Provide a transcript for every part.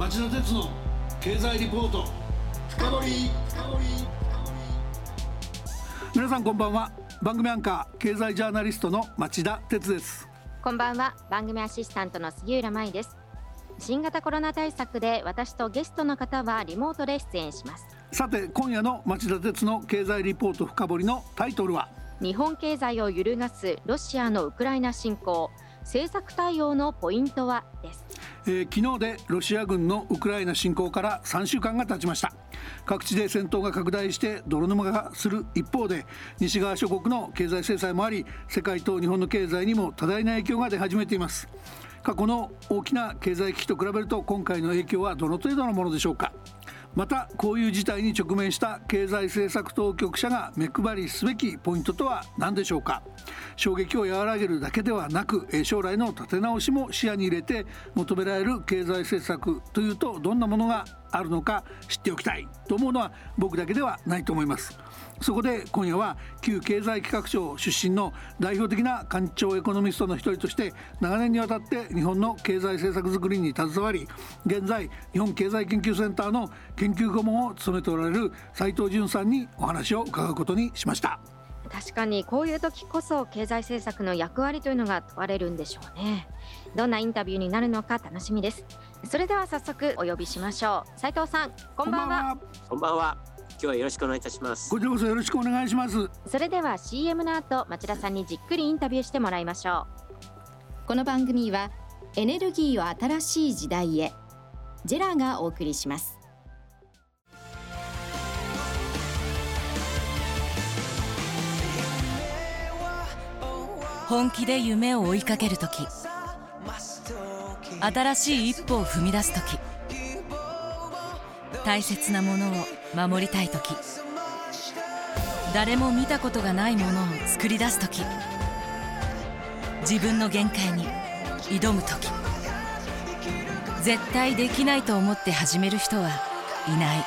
町田鉄の経済リポート深掘り。皆さんこんばんは。番組アンカー経済ジャーナリストの町田鉄です。こんばんは。番組アシスタントの杉浦舞です。新型コロナ対策で私とゲストの方はリモートで出演します。さて今夜の町田鉄の経済リポート深掘りのタイトルは、日本経済を揺るがすロシアのウクライナ侵攻、政策対応のポイントはです。昨日でロシア軍のウクライナ侵攻から3週間が経ちました。各地で戦闘が拡大して泥沼化する一方で、西側諸国の経済制裁もあり、世界と日本の経済にも多大な影響が出始めています。過去の大きな経済危機と比べると、今回の影響はどの程度のものでしょうか。またこういう事態に直面した経済政策当局者が目配りすべきポイントとは何でしょうか。衝撃を和らげるだけではなく、将来の立て直しも視野に入れて求められる経済政策というと、どんなものがあるのか知っておきたいと思うのは僕だけではないと思います。そこで今夜は旧経済企画庁出身の代表的な官庁エコノミストの一人として、長年にわたって日本の経済政策づくりに携わり、現在日本経済研究センターの研究顧問を務めておられる斉藤淳さんにお話を伺うことにしました。確かにこういう時こそ経済政策の役割というのが問われるんでしょうね。どんなインタビューになるのか楽しみです。それでは早速お呼びしましょう。斉藤さんこんばんは。こんばんは。今日はよろしくお願いいたします。こちらこそよろしくお願いします。それでは CM の後、町田さんにじっくりインタビューしてもらいましょう。この番組はエネルギーを新しい時代へ、JERAがお送りします。本気で夢を追いかけるとき、新しい一歩を踏み出すとき、大切なものを守りたいとき、誰も見たことがないものを作り出すとき、自分の限界に挑むとき、絶対できないと思って始める人はいない。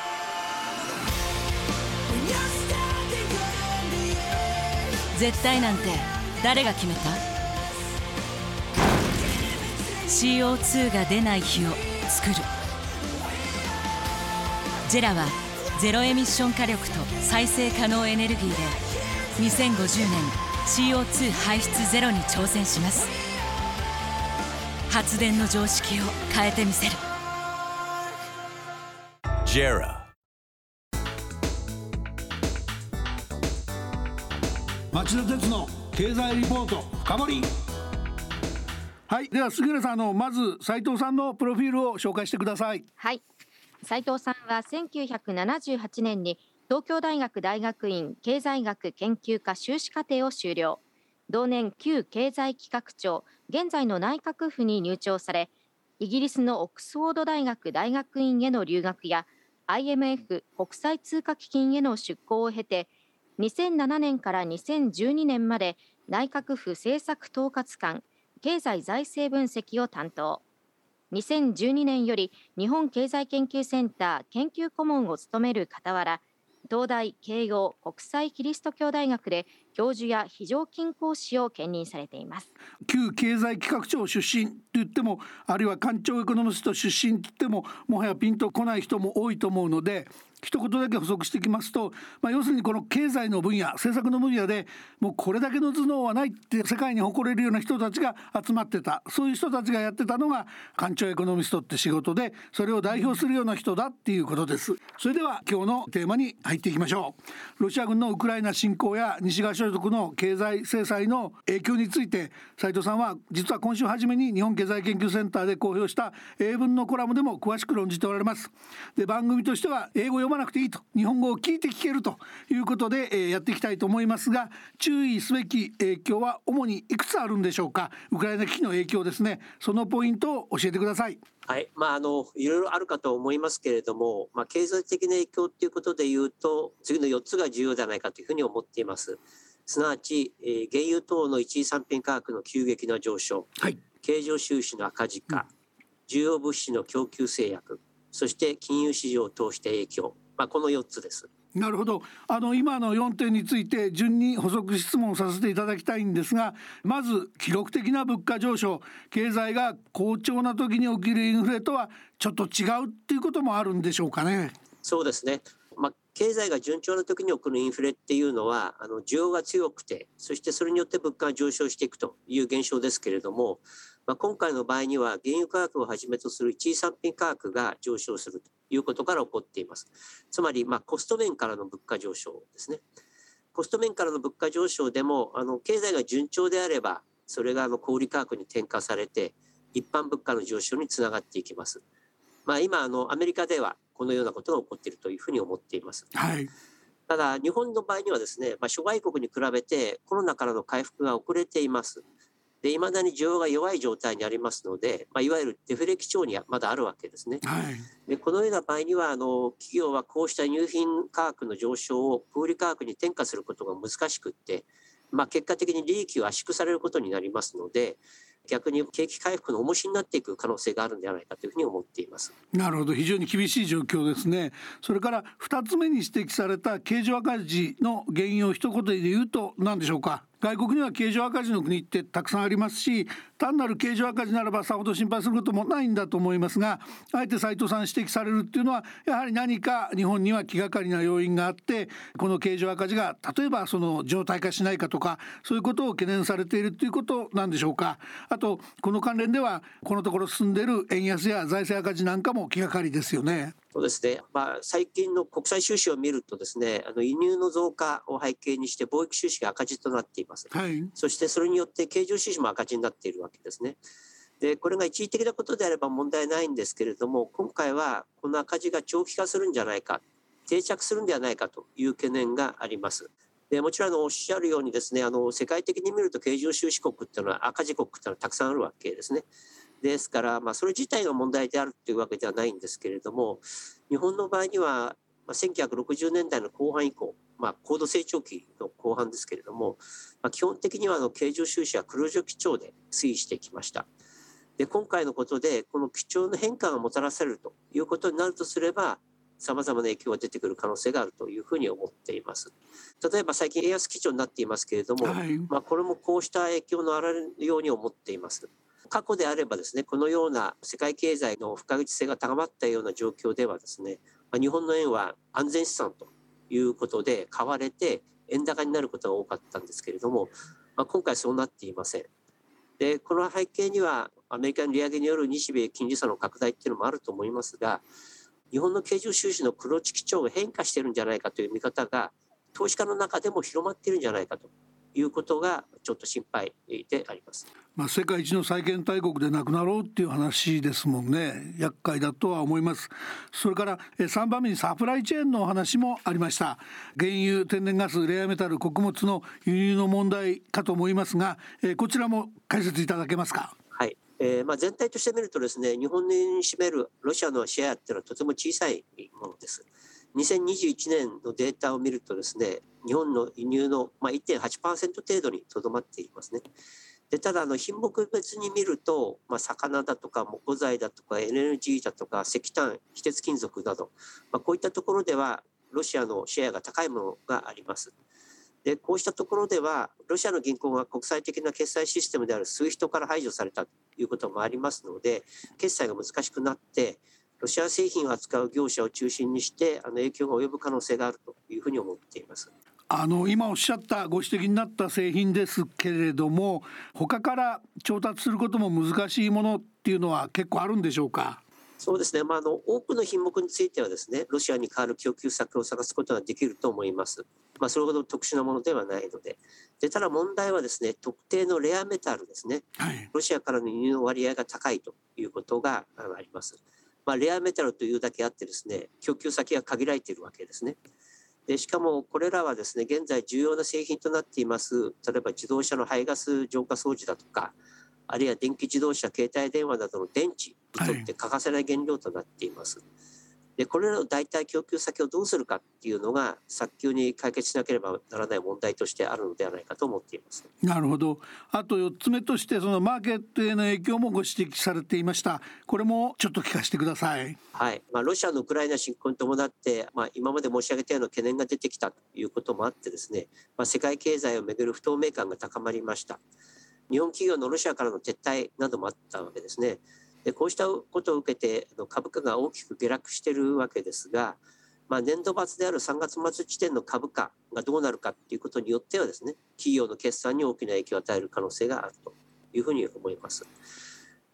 絶対なんて誰が決めた？CO2 が出ない日を作る。 JERA はゼロエミッション火力と再生可能エネルギーで2050年 CO2 排出ゼロに挑戦します。発電の常識を変えてみせる。 JERA 町田鉄の経済リポート深掘り。はい、では杉浦さん、まず斉藤さんのプロフィールを紹介してください。はい、斉藤さんは1978年に東京大学大学院経済学研究科修士課程を修了。同年旧経済企画庁、現在の内閣府に入庁され、イギリスのオックスフォード大学大学院への留学や IMF 国際通貨基金への出向を経て、2007年から2012年まで内閣府政策統括官経済財政分析を担当。2012年より日本経済研究センター研究顧問を務める傍ら、東大慶応国際キリスト教大学で教授や非常勤講師を兼任されています。旧経済企画庁出身と言っても、あるいは官庁エコノミスト出身と言っても、もはやピンとこない人も多いと思うので、一言だけ補足してきますと、要するにこの経済の分野、政策の分野でもうこれだけの頭脳はないって世界に誇れるような人たちが集まってた、そういう人たちがやってたのが官庁エコノミストって仕事で、それを代表するような人だっていうことです。それでは今日のテーマに入っていきましょう。ロシア軍のウクライナ侵攻や西側諸国の経済制裁の影響について、斉藤さんは実は今週初めに日本経済研究センターで公表した英文のコラムでも詳しく論じておられます。で、番組としては英語読まなくていいと、日本語を聞いて聞けるということで、やっていきたいと思いますが、注意すべき影響は主にいくつあるんでしょうか。ウクライナ危機の影響ですね、そのポイントを教えてください。はい、いろいろあるかと思いますけれども、経済的な影響ということでいうと、次の4つが重要ではないかというふうに思っています。すなわち、原油等の一次産品価格の急激な上昇、はい、経常収支の赤字化、重要物資の供給制約、そして金融市場を通して影響、この4つです。なるほど。今の4点について順に補足質問させていただきたいんですが、まず記録的な物価上昇、経済が好調な時に起きるインフレとはちょっと違うっていうこともあるんでしょうかね。そうですね、経済が順調な時に起こるインフレっていうのは需要が強くて、そしてそれによって物価が上昇していくという現象ですけれども、今回の場合には原油価格をはじめとする一次産品価格が上昇するということから起こっています。つまりコスト面からの物価上昇ですね。コスト面からの物価上昇でも経済が順調であればそれが小売価格に転嫁されて一般物価の上昇につながっていきます。今アメリカではこのようなことが起こっているというふうに思っています、はい、ただ日本の場合にはですね、諸外国に比べてコロナからの回復が遅れています。で、未だに需要が弱い状態にありますので、いわゆるデフレ基調にはまだあるわけですね、はい、でこのような場合には企業はこうした入品価格の上昇を小売価格に転嫁することが難しくって、結果的に利益を圧縮されることになりますので、逆に景気回復の重しになっていく可能性があるんではないかというふうに思っています。なるほど、非常に厳しい状況ですね。それから2つ目に指摘された経常赤字の原因を一言で言うと何でしょうか。外国には経常赤字の国ってたくさんありますし、単なる経常赤字ならばさほど心配することもないんだと思いますが、あえて斉藤さん指摘されるっていうのはやはり何か日本には気がかりな要因があって、この経常赤字が例えばその常態化しないかとか、そういうことを懸念されているということなんでしょうか。あとこの関連ではこのところ進んでいる円安や財政赤字なんかも気がかりですよね。そうですね、最近の国際収支を見るとですね、輸入の増加を背景にして貿易収支が赤字となっています、はい、そしてそれによって経常収支も赤字になっているわけですね。で、これが一時的なことであれば問題ないんですけれども、今回はこの赤字が長期化するんじゃないか、定着するんではないかという懸念があります。で、もちろんおっしゃるようにですね、世界的に見ると経常収支国っていうのは赤字国っていうのはたくさんあるわけですね。ですから、それ自体が問題であるというわけではないんですけれども、日本の場合には、1960年代の後半以降、高度成長期の後半ですけれども、基本的には経常収支は黒字基調で推移してきました。で、今回のことでこの基調の変化がもたらされるということになるとすれば、様々な影響が出てくる可能性があるというふうに思っています。例えば最近円安基調になっていますけれども、はい、これもこうした影響のあられるように思っています。過去であればですね、このような世界経済の不確実性が高まったような状況ではですね、日本の円は安全資産ということで買われて円高になることが多かったんですけれども、今回そうなっていません。で、この背景にはアメリカの利上げによる日米金利差の拡大っていうのもあると思いますが、日本の経常収支の黒字基調が変化しているんじゃないかという見方が投資家の中でも広まっているんじゃないかということがちょっと心配であります、世界一の債権大国でなくなろうっていう話ですもんね。厄介だとは思います。それから3番目にサプライチェーンのお話もありました。原油、天然ガス、レアメタル、穀物の輸入の問題かと思いますが、こちらも解説いただけますか。はい、全体として見るとですね、日本に占めるロシアのシェアっていうのはとても小さいものです。2021年のデータを見るとですね、日本の輸入の 1.8% 程度にとどまっていますね。で、ただ品目別に見ると、魚だとか木材だとか LNG だとか石炭、非鉄金属など、こういったところではロシアのシェアが高いものがあります。で、こうしたところではロシアの銀行が国際的な決済システムである SWIFT から排除されたということもありますので、決済が難しくなってロシア製品を扱う業者を中心にして影響が及ぶ可能性があるというふうに思っています。今おっしゃったご指摘になった製品ですけれども、他から調達することも難しいものっていうのは結構あるんでしょうか。そうですね、多くの品目についてはですね、ロシアに代わる供給策を探すことができると思います。それほど特殊なものではないので。で、ただ問題はですね、特定のレアメタルですね、はい、ロシアからの輸入の割合が高いということがあります。レアメタルというだけあってですね、供給先が限られているわけですね。で、しかもこれらはですね、現在重要な製品となっています。例えば自動車の排ガス浄化装置だとか、あるいは電気自動車、携帯電話などの電池にとって欠かせない原料となっています、はい、でこれらの代替供給先をどうするかっていうのが早急に解決しなければならない問題としてあるのではないかと思っています。なるほど。あと4つ目として、そのマーケットへの影響もご指摘されていました。これもちょっと聞かせてください。はい、ロシアのウクライナ侵攻に伴って、今まで申し上げたような懸念が出てきたということもあってですね、世界経済をめぐる不透明感が高まりました。日本企業のロシアからの撤退などもあったわけですね。でこうしたことを受けて株価が大きく下落しているわけですが、年度末である3月末時点の株価がどうなるかということによってはですね、企業の決算に大きな影響を与える可能性があるというふうに思います。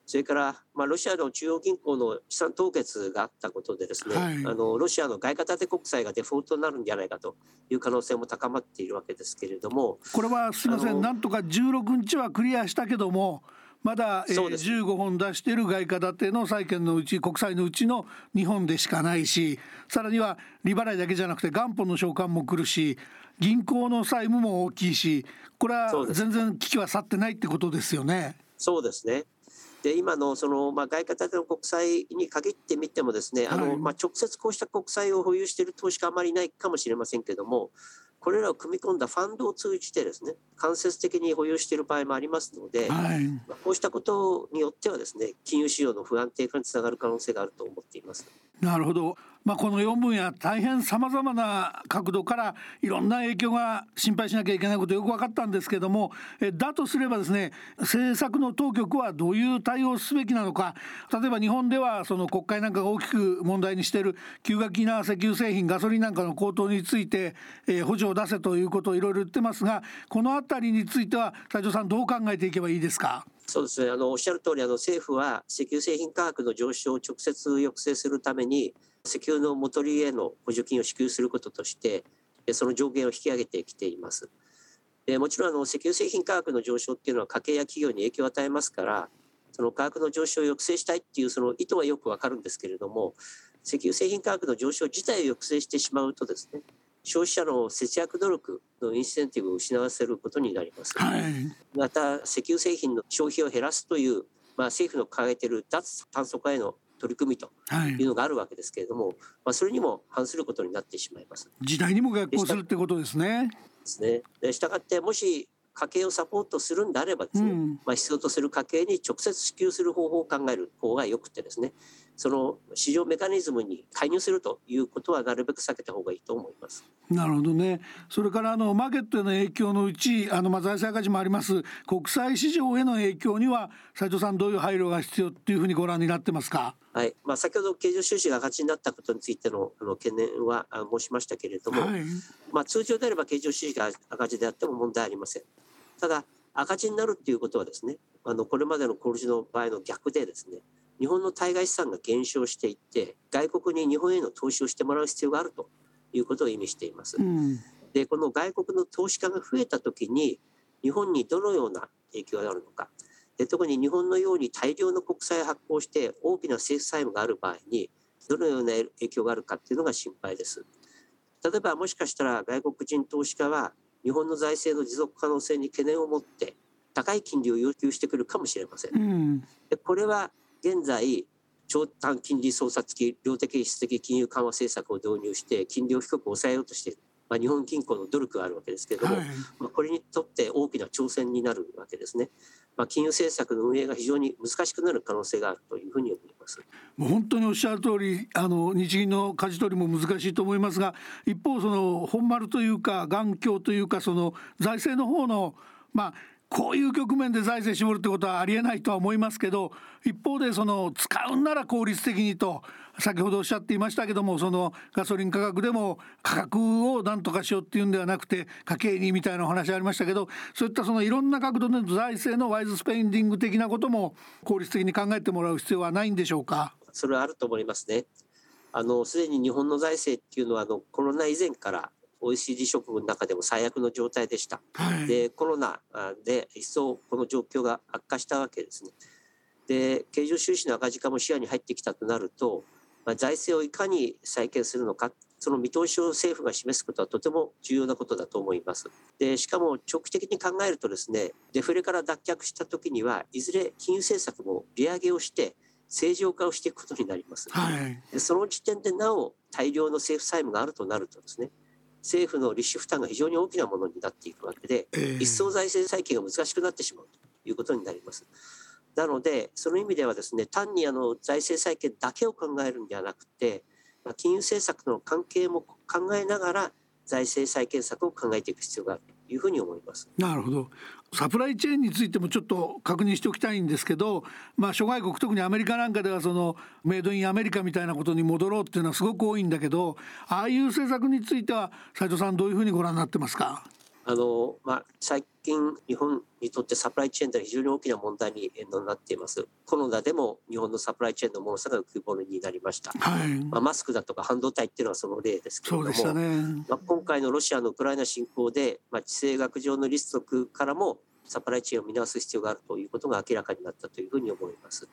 それから、ロシアの中央銀行の資産凍結があったことでですね、ロシアの外貨建て国債がデフォルトになるんじゃないかという可能性も高まっているわけですけれども、これはすみません、なんとか16日はクリアしたけども、まだ、15本出している外貨建ての債券のうち、国債のうちの2本でしかないし、さらには利払いだけじゃなくて元本の償還も来るし、銀行の債務も大きいし、これは全然危機は去ってないってことですよね。そうですね。で今のその外貨建ての国債に限ってみてもですね、直接こうした国債を保有している投資家はあまりいないかもしれませんけれども、これらを組み込んだファンドを通じてですね、間接的に保有している場合もありますので、こうしたことによってはですね、金融市場の不安定化につながる可能性があると思っています。なるほど。この4分野、大変様々な角度からいろんな影響が心配しなきゃいけないことよく分かったんですけども、だとすればですね、政策の当局はどういう対応をすべきなのか。例えば日本ではその国会なんかが大きく問題にしている急激な石油製品、ガソリンなんかの高騰について、補助を出せということをいろいろ言ってますが、このあたりについては斉藤さん、どう考えていけばいいですか。そうですね、おっしゃる通り、政府は石油製品価格の上昇を直接抑制するために、石油の元売りへの補助金を支給することとして、その上限を引き上げてきています。もちろん石油製品価格の上昇っていうのは家計や企業に影響を与えますから、その価格の上昇を抑制したいっていうその意図はよくわかるんですけれども、石油製品価格の上昇自体を抑制してしまうとですね、消費者の節約努力のインセンティブを失わせることになります。また石油製品の消費を減らすという、政府の掲げている脱炭素化への取り組みというのがあるわけですけれども、それにも反することになってしまいます。時代にも逆行するってことですね。したがってもし家計をサポートするんであればですね、必要とする家計に直接支給する方法を考える方がよくてですね、その市場メカニズムに介入するということはなるべく避けた方がいいと思います。なるほどね。それからマーケットへの影響のうち、財政赤字もあります。国際市場への影響には斉藤さん、どういう配慮が必要というふうにご覧になってますか。はい、先ほど経常収支が赤字になったことについて の懸念は申しましたけれども、通常であれば経常収支が赤字であっても問題ありません。ただ赤字になるということはですね、これまでの黒字の場合の逆でですね、日本の対外資産が減少していって外国に日本への投資をしてもらう必要があるということを意味しています。でこの外国の投資家が増えたときに日本にどのような影響があるのか。で特に日本のように大量の国債を発行して大きな政府債務がある場合にどのような影響があるかというのが心配です。例えばもしかしたら外国人投資家は日本の財政の持続可能性に懸念を持って高い金利を要求してくるかもしれません。でこれは現在長短金利操作付き量的質的金融緩和政策を導入して金利を低く抑えようとしている、日本銀行の努力があるわけですけれども、これにとって大きな挑戦になるわけですね。金融政策の運営が非常に難しくなる可能性があるというふうに思います。もう本当におっしゃる通り、日銀の舵取りも難しいと思いますが、一方その本丸というか頑強というか、その財政の方のこういう局面で財政絞るってことはありえないとは思いますけど、一方でその使うんなら効率的にと先ほどおっしゃっていましたけども、そのガソリン価格でも価格をなんとかしようっていうんではなくて家計にみたいなお話ありましたけど、そういったそのいろんな角度での財政のワイズスペンディング的なことも効率的に考えてもらう必要はないんでしょうか。それはあると思いますね。すでに日本の財政っていうのはコロナ以前からOECD 諸国の中でも最悪の状態でした。でコロナで一層この状況が悪化したわけですね。で経常収支の赤字化も視野に入ってきたとなると、財政をいかに再建するのか、その見通しを政府が示すことはとても重要なことだと思います。でしかも長期的に考えるとですね、デフレから脱却した時にはいずれ金融政策も利上げをして正常化をしていくことになります、はい、でその時点でなお大量の政府債務があるとなるとですね、政府の利子負担が非常に大きなものになっていくわけで、一層財政再建が難しくなってしまうということになります。なのでその意味ではですね、単に財政再建だけを考えるんではなくて、金融政策の関係も考えながら財政再建策を考えていく必要があるというふうに思います。なるほど。サプライチェーンについてもちょっと確認しておきたいんですけど、諸外国特にアメリカなんかではそのメイドインアメリカみたいなことに戻ろうっていうのはすごく多いんだけど、ああいう政策については斉藤さんどういうふうにご覧になってますか？最近日本にとってサプライチェーンで非常に大きな問題になっています。コロナでも日本のサプライチェーンのものさが浮き彫りになりました、はい、マスクだとか半導体っていうのはその例ですけれども、そうでしたね。今回のロシアのウクライナ侵攻で、地政学上のリスクからもサプライチェーンを見直す必要があるということが明らかになったというふうに思います。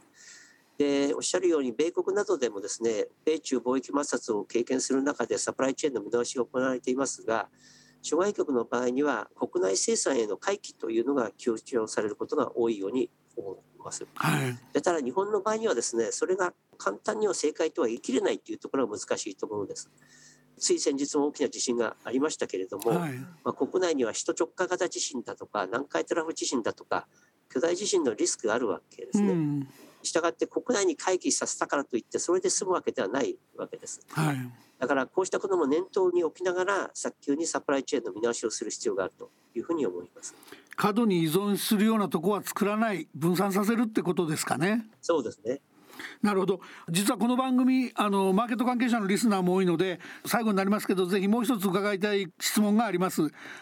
でおっしゃるように米国などでもですね、米中貿易摩擦を経験する中でサプライチェーンの見直しが行われていますが、諸外国の場合には国内生産への回帰というのが強調されることが多いように思います、はい、でただ日本の場合にはですね、それが簡単には正解とは言い切れないというところが難しいところです。つい先日も大きな地震がありましたけれども、はい、国内には首都直下型地震だとか南海トラフ地震だとか巨大地震のリスクがあるわけですね、うん、したがって国内に回帰させたからといってそれで済むわけではないわけです、はい、だからこうしたことも念頭に置きながら早急にサプライチェーンの見直しをする必要があるというふうに思います。過度に依存するようなところは作らない、分散させるってことですかね。そうですね。なるほど。実はこの番組マーケット関係者のリスナーも多いので最後になりますけど、ぜひもう一つ伺いたい質問があります。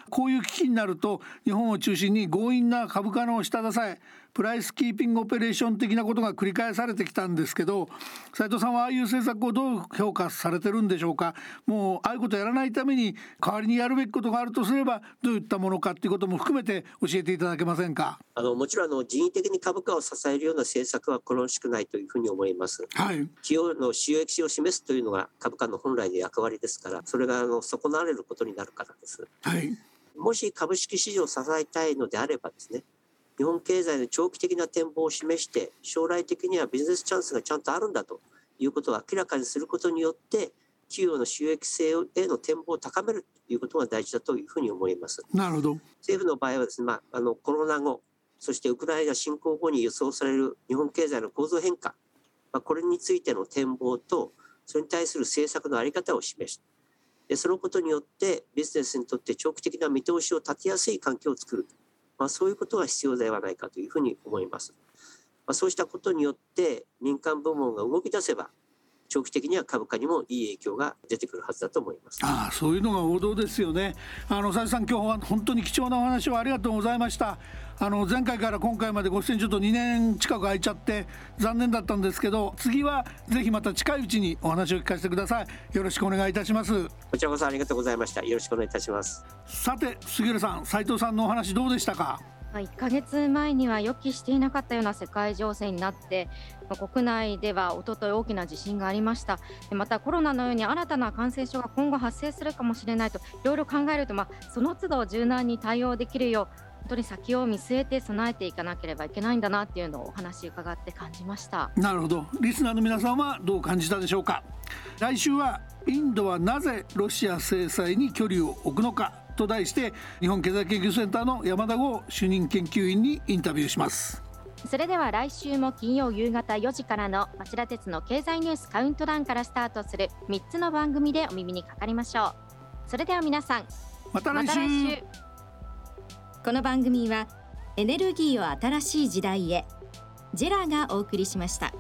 こういう危機になると日本を中心に強引な株価の下支え、プライスキーピングオペレーション的なことが繰り返されてきたんですけど、斉藤さんはああいう政策をどう評価されてるんでしょうか。もうああいうことをやらないために代わりにやるべきことがあるとすればどういったものかということも含めて教えていただけませんか。もちろん人為的に株価を支えるような政策は好ましくないというふうに思います、はい、企業の収益を示すというのが株価の本来の役割ですから、それが損なわれることになるからです、はい、もし株式市場を支えたいのであればですね、日本経済の長期的な展望を示して将来的にはビジネスチャンスがちゃんとあるんだということを明らかにすることによって企業の収益性への展望を高めるということが大事だというふうに思います。なるほど。政府の場合はですね、コロナ後そしてウクライナ侵攻後に予想される日本経済の構造変化、これについての展望とそれに対する政策の在り方を示し、そのことによってビジネスにとって長期的な見通しを立てやすい環境を作る、そういうことが必要ではないかというふうに思います。そうしたことによって民間部門が動き出せば長期的には株価にもいい影響が出てくるはずだと思います。ああ、そういうのが王道ですよね。斉藤さん、今日は本当に貴重なお話をありがとうございました。前回から今回までご出演ちょっと2年近く空いちゃって残念だったんですけど、次はぜひまた近いうちにお話を聞かせてください。よろしくお願いいたします。こちらこそありがとうございました。よろしくお願いいたします。さて杉浦さん、斉藤さんのお話どうでしたか？1ヶ月前には予期していなかったような世界情勢になって、国内では一昨日大きな地震がありました。またコロナのように新たな感染症が今後発生するかもしれないといろいろ考えると、その都度柔軟に対応できるよう本当に先を見据えて備えていかなければいけないんだなっていうのをお話伺って感じました。なるほど。リスナーの皆さんはどう感じたでしょうか。来週はインドはなぜロシア制裁に距離を置くのかと題して、日本経済研究センターの山田豪主任研究員にインタビューします。それでは来週も金曜夕方4時からの町田鉄の経済ニュースカウントダウンからスタートする3つの番組でお耳にかかりましょう。それでは皆さん、また来週。この番組はエネルギーを新しい時代へJERAがお送りしました。